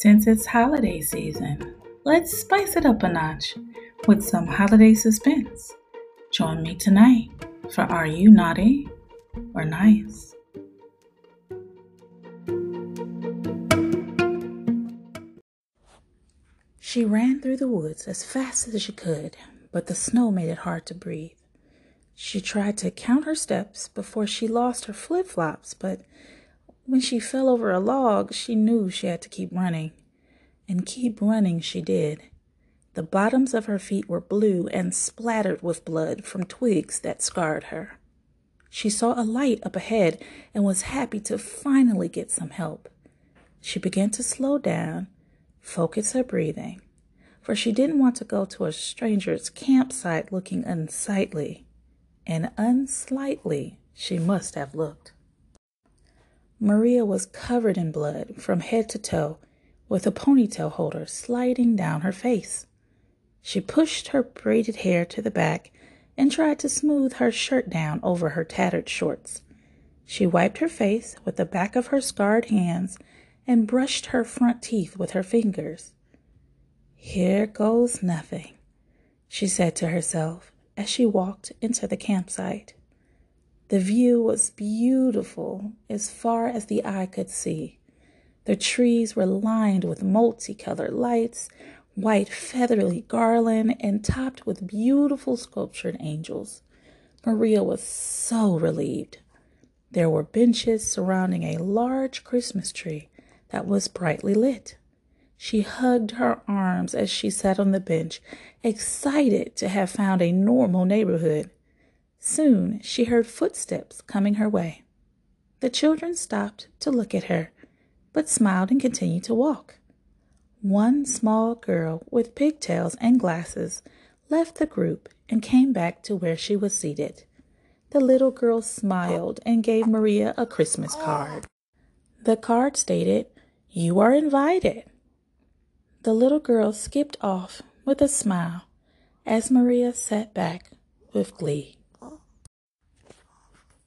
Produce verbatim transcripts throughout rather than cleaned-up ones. Since it's holiday season, let's spice it up a notch with some holiday suspense. Join me tonight for Are You Naughty or Nice? She ran through the woods as fast as she could, but the snow made it hard to breathe. She tried to count her steps before she lost her flip-flops, but when she fell over a log, she knew she had to keep running. And keep running she did. The bottoms of her feet were blue and splattered with blood from twigs that scarred her. She saw a light up ahead and was happy to finally get some help. She began to slow down, focus her breathing, for she didn't want to go to a stranger's campsite looking unsightly. And unslightly she must have looked. Maria was covered in blood from head to toe, with a ponytail holder sliding down her face. She pushed her braided hair to the back and tried to smooth her shirt down over her tattered shorts. She wiped her face with the back of her scarred hands and brushed her front teeth with her fingers. "Here goes nothing," she said to herself as she walked into the campsite. The view was beautiful as far as the eye could see. The trees were lined with multicolored lights, white feathery garland, and topped with beautiful sculptured angels. Maria was so relieved. There were benches surrounding a large Christmas tree that was brightly lit. She hugged her arms as she sat on the bench, excited to have found a normal neighborhood. Soon she heard footsteps coming her way. The children stopped to look at her, but smiled and continued to walk. One small girl with pigtails and glasses left the group and came back to where she was seated. The little girl smiled and gave Maria a Christmas card. The card stated, "You are invited." The little girl skipped off with a smile as Maria sat back with glee.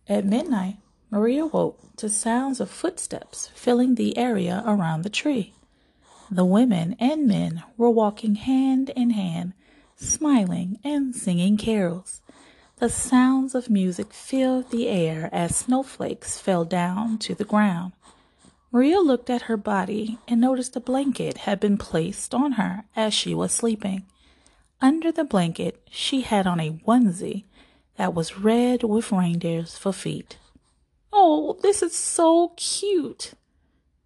At midnight, Maria woke to sounds of footsteps filling the area around the tree. The women and men were walking hand in hand, smiling and singing carols. The sounds of music filled the air as snowflakes fell down to the ground. Maria looked at her body and noticed a blanket had been placed on her as she was sleeping. Under the blanket, she had on a onesie that was red with reindeers for feet. "Oh, this is so cute,"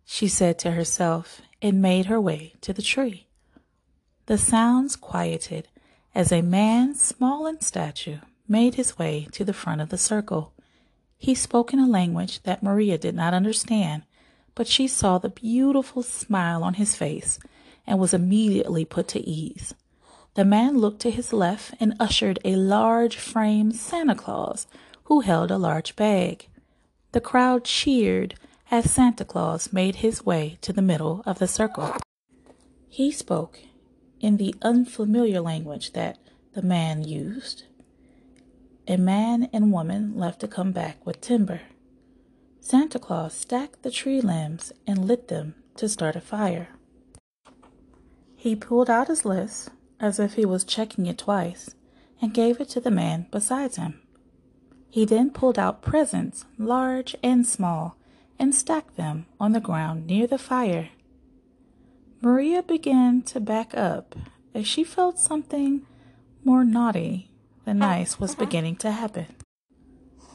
she said to herself and made her way to the tree. The sounds quieted as a man, small in stature, made his way to the front of the circle. He spoke in a language that Maria did not understand, but she saw the beautiful smile on his face and was immediately put to ease. The man looked to his left and ushered a large framed Santa Claus, who held a large bag. The crowd cheered as Santa Claus made his way to the middle of the circle. He spoke in the unfamiliar language that the man used. A man and woman left to come back with timber. Santa Claus stacked the tree limbs and lit them to start a fire. He pulled out his list, as if he was checking it twice, and gave it to the man beside him. He then pulled out presents, large and small, and stacked them on the ground near the fire. Maria began to back up as she felt something more naughty than nice was beginning to happen.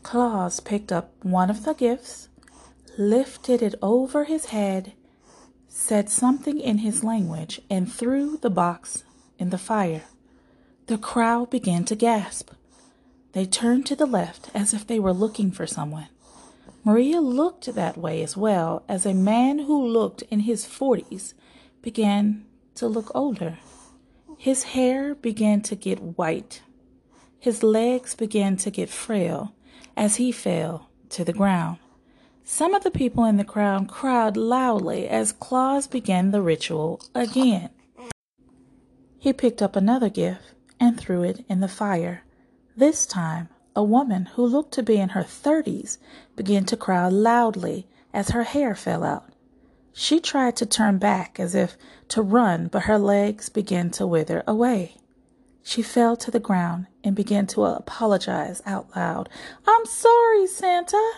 Claus picked up one of the gifts, lifted it over his head, said something in his language, and threw the box in the fire. The crowd began to gasp. They turned to the left as if they were looking for someone. Maria looked that way as well, as a man who looked in his forties began to look older. His hair began to get white. His legs began to get frail as he fell to the ground. Some of the people in the crowd cried loudly as Claus began the ritual again. He picked up another gift and threw it in the fire. This time, a woman who looked to be in her thirties began to cry loudly as her hair fell out. She tried to turn back as if to run, but her legs began to wither away. She fell to the ground and began to apologize out loud. "I'm sorry, Santa!"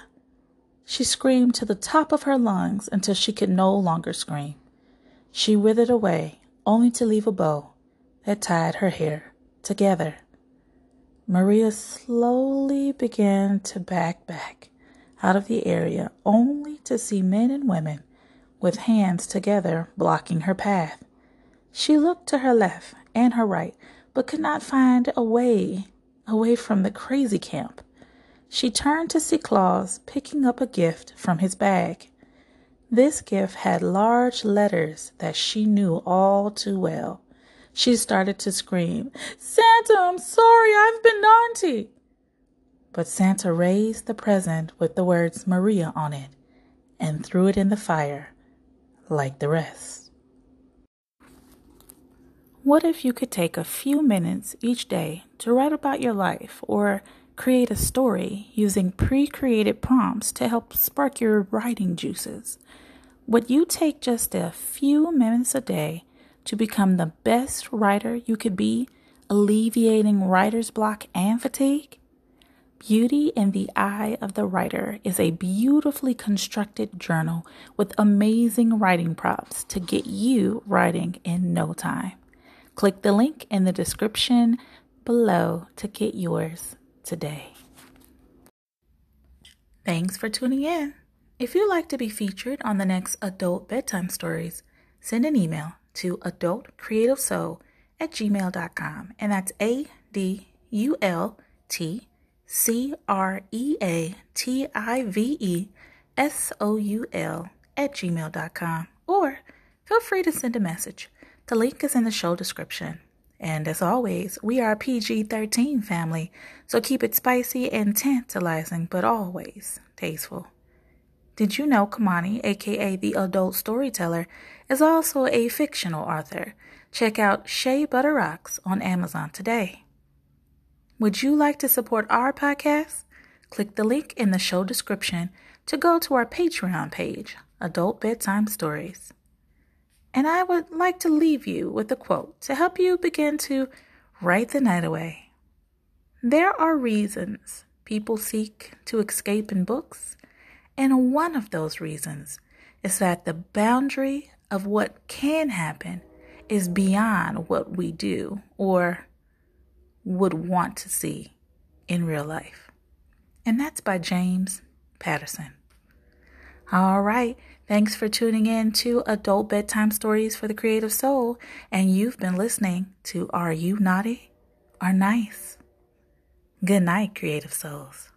She screamed to the top of her lungs until she could no longer scream. She withered away, only to leave a bow that tied her hair together. Maria slowly began to back back out of the area, only to see men and women with hands together blocking her path. She looked to her left and her right, but could not find a way away from the crazy camp. She turned to see Claus picking up a gift from his bag. This gift had large letters that she knew all too well. She started to scream, "Santa, I'm sorry, I've been naughty!" But Santa raised the present with the words Maria on it and threw it in the fire, like the rest. What if you could take a few minutes each day to write about your life or create a story using pre-created prompts to help spark your writing juices? Would you take just a few minutes a day to become the best writer you could be, alleviating writer's block and fatigue? Beauty in the Eye of the Writer is a beautifully constructed journal with amazing writing prompts to get you writing in no time. Click the link in the description below to get yours today. Thanks for tuning in. If you'd like to be featured on the next Adult Bedtime Stories, send an email to adultcreativesoul at gmail dot com, and that's A D U L T C R E A T I V E S O U L at gmail dot com, or feel free to send a message. The link is in the show description. And as always, we are a P G thirteen family, so keep it spicy and tantalizing, but always tasteful. Did you know Kamani, aka the Adult Storyteller, is also a fictional author? Check out Shea Butter Rocks on Amazon today. Would you like to support our podcast? Click the link in the show description to go to our Patreon page, Adult Bedtime Stories. And I would like to leave you with a quote to help you begin to write the night away. There are reasons people seek to escape in books, and one of those reasons is that the boundary of what can happen is beyond what we do or would want to see in real life. And that's by James Patterson. All right, thanks for tuning in to Adult Bedtime Stories for the Creative Soul, and you've been listening to Are You Naughty or Nice? Good night, Creative Souls.